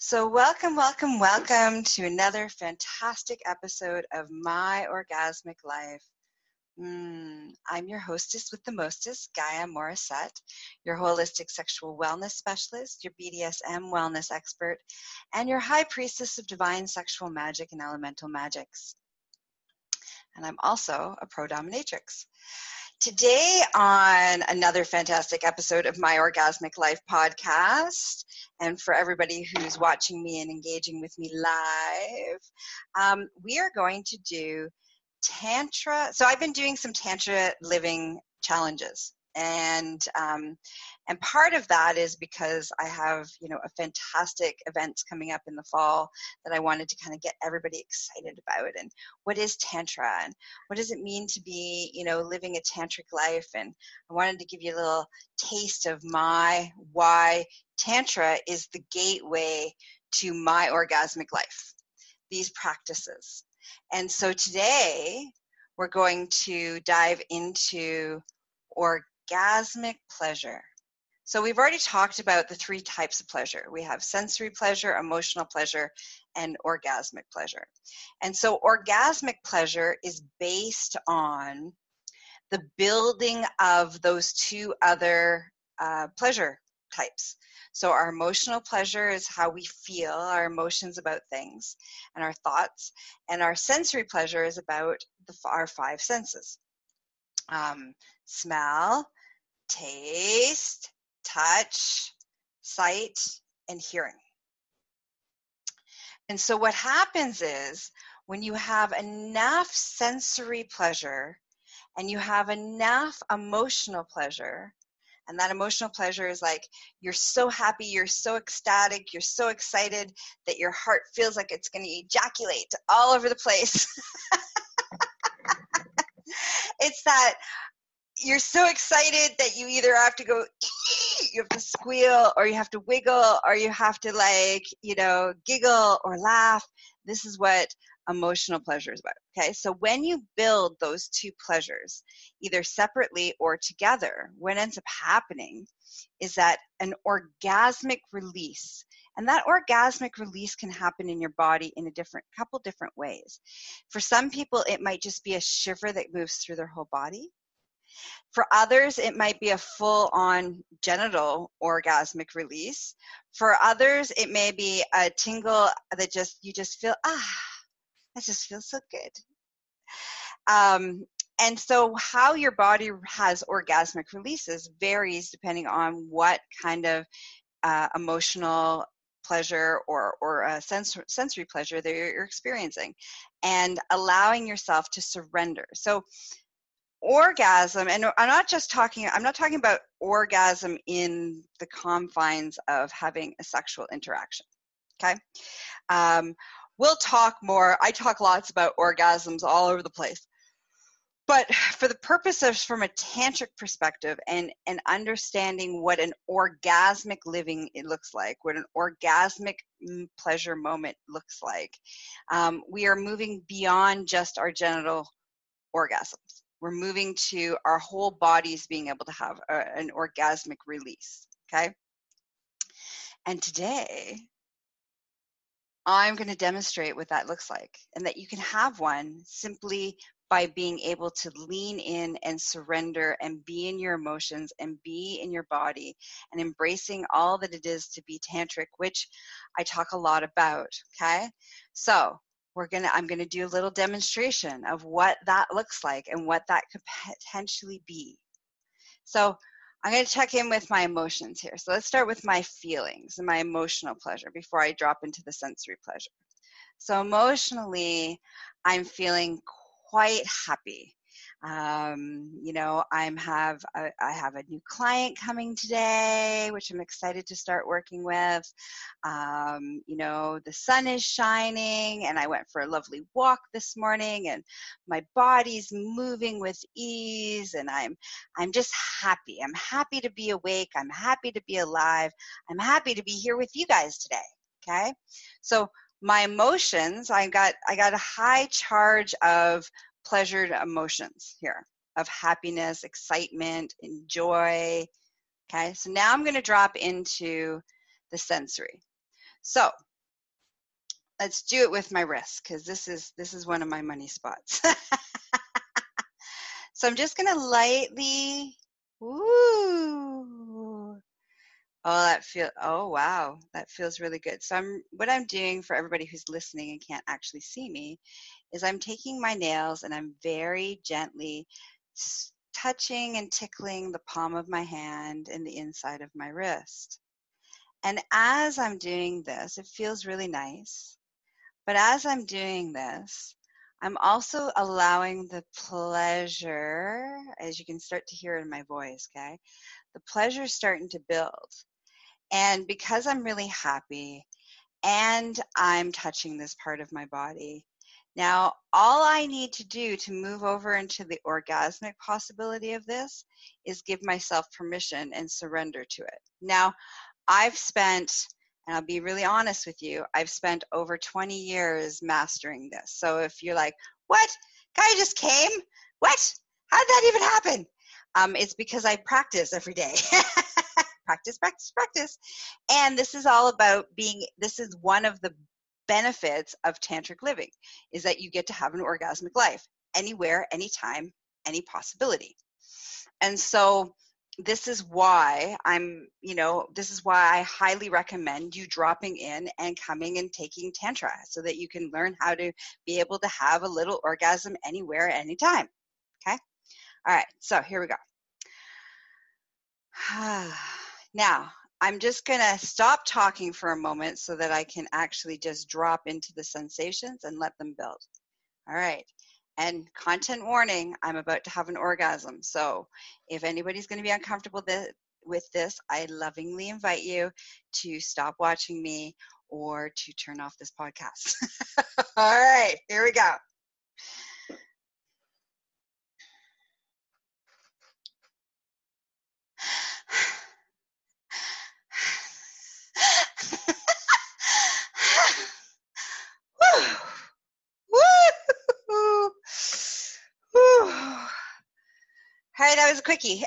So welcome, welcome, welcome to another fantastic episode of My Orgasmic Life. I'm your hostess with the mostest, Gaia Morissette, your holistic sexual wellness specialist, your BDSM wellness expert, and your high priestess of divine sexual magic and elemental magics. And I'm also a pro-dominatrix. Today on another fantastic episode of My Orgasmic Life podcast, and for everybody who's watching me and engaging with me live, we are going to do Tantra. So I've been doing some Tantra living challenges, and part of that is because I have, you know, a fantastic events coming up in the fall that I wanted to kind of get everybody excited about. And what is Tantra, and what does it mean to be, you know, living a tantric life? And I wanted to give you a little taste of why Tantra is the gateway to my orgasmic life, these practices. And so today we're going to dive into orgasmic pleasure. So we've already talked about the three types of pleasure. We have sensory pleasure, emotional pleasure, and orgasmic pleasure. And so orgasmic pleasure is based on the building of those two other pleasure types. So our emotional pleasure is how we feel, our emotions about things and our thoughts. And our sensory pleasure is about our five senses. Smell, taste, touch, sight, and hearing. And so what happens is when you have enough sensory pleasure and you have enough emotional pleasure, and that emotional pleasure is like you're so happy, you're so ecstatic, you're so excited that your heart feels like it's going to ejaculate all over the place. It's that you're so excited that you either have to go, you have to squeal, or you have to wiggle, or you have to, like, you know, giggle or laugh. This is what emotional pleasure is about. Okay, so when you build those two pleasures, either separately or together, what ends up happening is that an orgasmic release. And that orgasmic release can happen in your body in a couple different ways. For some people, it might just be a shiver that moves through their whole body. For others, it might be a full-on genital orgasmic release. For others, it may be a tingle that you just feel, that just feels so good. And so how your body has orgasmic releases varies depending on what kind of emotional pleasure or sensory pleasure that you're experiencing, and allowing yourself to surrender. So orgasm, and I'm not talking about orgasm in the confines of having a sexual interaction, okay? We'll talk more. I talk lots about orgasms all over the place. But for the purpose of, from a tantric perspective and understanding what an orgasmic living it looks like, what an orgasmic pleasure moment looks like, we are moving beyond just our genital orgasms. We're moving to our whole bodies being able to have an orgasmic release, okay? And today, I'm going to demonstrate what that looks like, and that you can have one simply by being able to lean in and surrender and be in your emotions and be in your body and embracing all that it is to be tantric, which I talk a lot about, okay? So I'm gonna do a little demonstration of what that looks like and what that could potentially be. So I'm gonna check in with my emotions here. So let's start with my feelings and my emotional pleasure before I drop into the sensory pleasure. So emotionally, I'm feeling quite happy. You know, I have a new client coming today, which I'm excited to start working with. You know, the sun is shining, and I went for a lovely walk this morning, and my body's moving with ease, and I'm just happy. I'm happy to be awake. I'm happy to be alive. I'm happy to be here with you guys today. Okay, so my emotions, I got a high charge of pleasured emotions here of happiness, excitement, and joy. Okay, so now I'm going to drop into the sensory. So Let's do it with my wrist, because this is one of my money spots. So I'm just going to lightly, ooh, oh wow, that feels really good. So what I'm doing for everybody who's listening and can't actually see me is I'm taking my nails and I'm very gently touching and tickling the palm of my hand and the inside of my wrist. And as I'm doing this, it feels really nice. But as I'm doing this, I'm also allowing the pleasure, as you can start to hear in my voice, okay? The pleasure is starting to build. And because I'm really happy and I'm touching this part of my body, now all I need to do to move over into the orgasmic possibility of this is give myself permission and surrender to it. Now, I've spent, and I'll be really honest with you, I've spent over 20 years mastering this. So if you're like, what? Gaia just came? What? How did that even happen? It's because I practice every day. Practice, practice, practice. And this is all about being, this is one of the benefits of tantric living, is that you get to have an orgasmic life anywhere, anytime, any possibility. And so this is why I highly recommend you dropping in and coming and taking Tantra, so that you can learn how to be able to have a little orgasm anywhere, anytime. Okay? All right, so here we go. Now, I'm just going to stop talking for a moment so that I can actually just drop into the sensations and let them build. All right. And content warning, I'm about to have an orgasm. So if anybody's going to be uncomfortable with this, I lovingly invite you to stop watching me or to turn off this podcast. All right, here we go. All right, that was a quickie.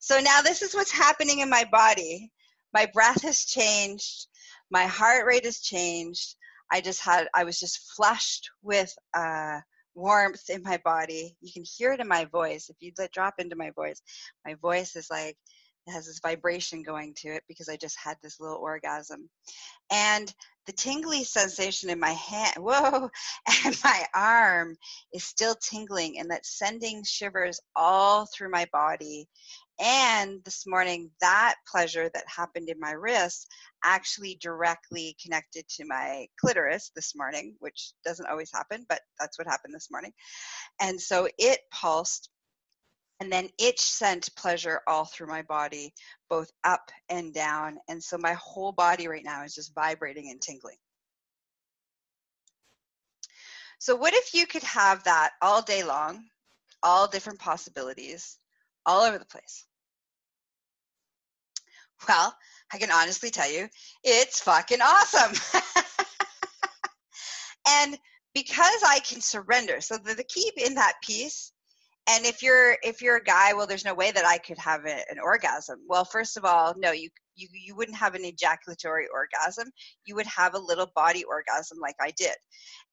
So now this is what's happening in my body. My breath has changed. My heart rate has changed. I was just flushed with warmth in my body. You can hear it in my voice. If you drop into my voice is like, it has this vibration going to it because I just had this little orgasm. And the tingly sensation in my hand, and my arm is still tingling, and that's sending shivers all through my body. And this morning, that pleasure that happened in my wrist actually directly connected to my clitoris this morning, which doesn't always happen, but that's what happened this morning. And so it pulsed. And then it sent pleasure all through my body, both up and down. And so my whole body right now is just vibrating and tingling. So what if you could have that all day long, all different possibilities, all over the place? Well, I can honestly tell you, it's fucking awesome. And because I can surrender, so the key in that piece. And if you're a guy, well, there's no way that I could have an orgasm. Well, first of all, no, you wouldn't have an ejaculatory orgasm. You would have a little body orgasm like I did.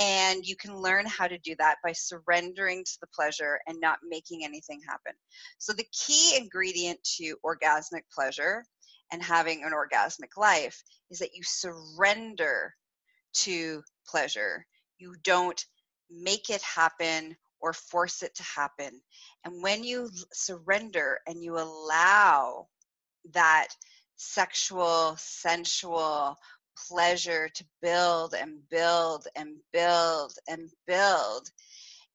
And you can learn how to do that by surrendering to the pleasure and not making anything happen. So the key ingredient to orgasmic pleasure and having an orgasmic life is that you surrender to pleasure. You don't make it happen or force it to happen. And when you surrender and you allow that sexual, sensual pleasure to build and build and build and build,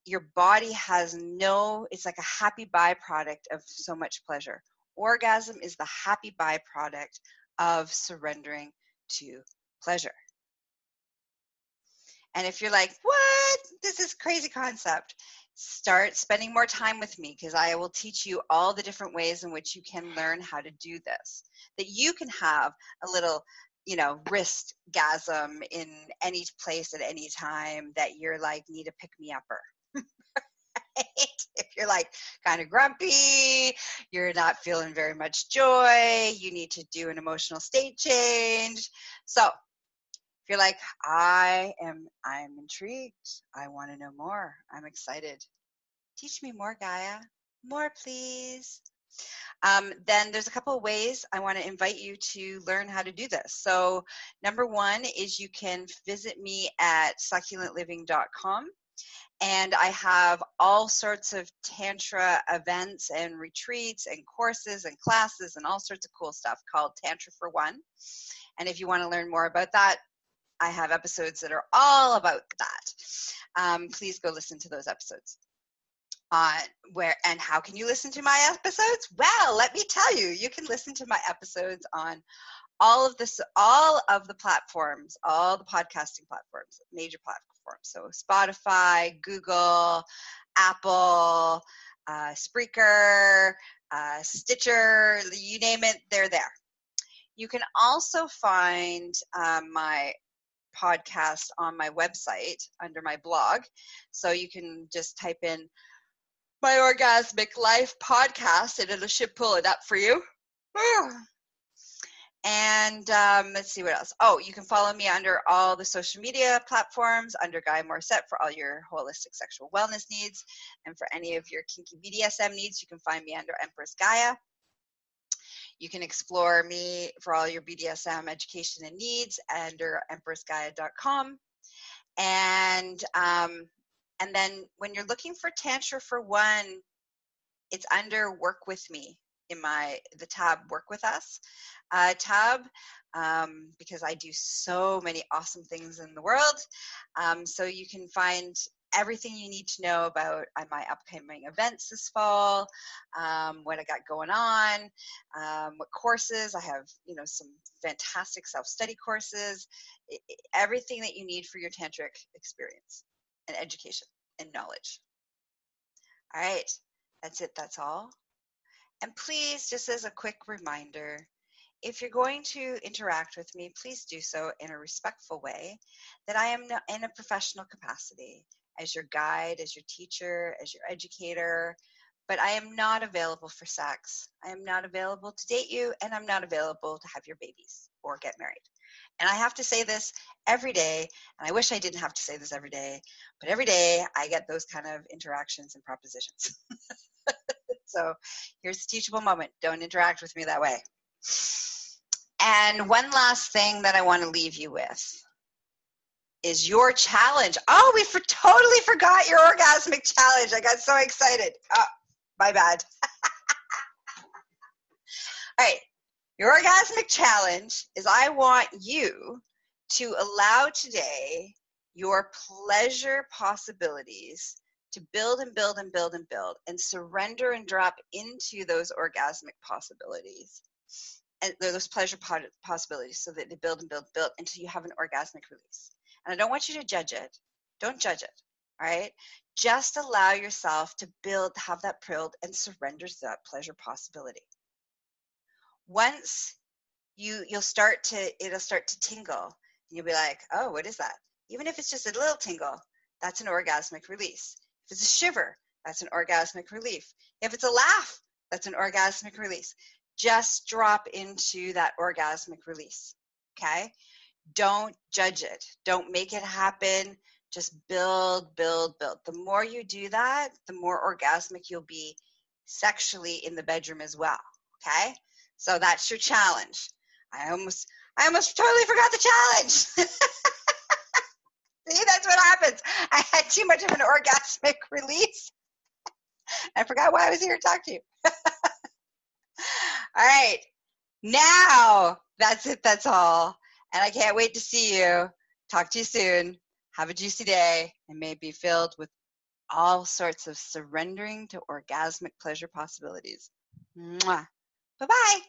your body has it's like a happy byproduct of so much pleasure. Orgasm is the happy byproduct of surrendering to pleasure. And if you're like, what? This is a crazy concept. Start spending more time with me, because I will teach you all the different ways in which you can learn how to do this. That you can have a little, wrist gasm in any place at any time that you're like, need a pick-me-upper. Right? If you're like kind of grumpy, you're not feeling very much joy, you need to do an emotional state change. So you're like, I'm intrigued. I want to know more. I'm excited. Teach me more, Gaia. More, please. Then there's a couple of ways I want to invite you to learn how to do this. So number one is you can visit me at succulentliving.com. And I have all sorts of Tantra events and retreats and courses and classes and all sorts of cool stuff called Tantra for One. And if you want to learn more about that, I have episodes that are all about that. Please go listen to those episodes. And how can you listen to my episodes? Well, let me tell you, you can listen to my episodes on all of the platforms, all the podcasting platforms, major platforms. So Spotify, Google, Apple, Spreaker, Stitcher, you name it, they're there. You can also find my podcast on my website under my blog. So you can just type in My Orgasmic Life podcast and it should pull it up for you. And let's see what else. Oh, you can follow me under all the social media platforms under Gaia Morissette for all your holistic sexual wellness needs. And for any of your kinky BDSM needs, you can find me under Empress Gaia. You can explore me for all your BDSM education and needs under EmpressGaia.com. And then when you're looking for Tantra for One, it's under Work With Me in the tab Work With Us tab, because I do so many awesome things in the world. So you can find everything you need to know about my upcoming events this fall, what I got going on, what courses. I have, some fantastic self-study courses, everything that you need for your tantric experience and education and knowledge. All right, that's it. That's all. And please, just as a quick reminder, if you're going to interact with me, please do so in a respectful way that I am in a professional capacity as your guide, as your teacher, as your educator, but I am not available for sex. I am not available to date you, and I'm not available to have your babies or get married. And I have to say this every day, and I wish I didn't have to say this every day, but every day I get those kind of interactions and propositions. So here's the teachable moment. Don't interact with me that way. And one last thing that I want to leave you with is your challenge. Oh, we totally forgot your orgasmic challenge. I got so excited. Oh, my bad. All right. Your orgasmic challenge is I want you to allow today your pleasure possibilities to build and build and build and build and surrender and drop into those orgasmic possibilities and those pleasure possibilities so that they build and build and build until you have an orgasmic release. And I don't want you to judge it. Don't judge it, all right? Just allow yourself to build, have that build, and surrender to that pleasure possibility. Once you'll start to, it'll start to tingle. And you'll be like, oh, what is that? Even if it's just a little tingle, that's an orgasmic release. If it's a shiver, that's an orgasmic relief. If it's a laugh, that's an orgasmic release. Just drop into that orgasmic release, okay? Don't judge it. Don't make it happen. Just build, build, build. The more you do that, the more orgasmic you'll be sexually in the bedroom as well. Okay? So that's your challenge. I almost totally forgot the challenge. See, that's what happens. I had too much of an orgasmic release. I forgot why I was here to talk to you. All right. Now, that's it. That's all. And I can't wait to see you. Talk to you soon. Have a juicy day, and may it be filled with all sorts of surrendering to orgasmic pleasure possibilities. Mwah. Bye-bye.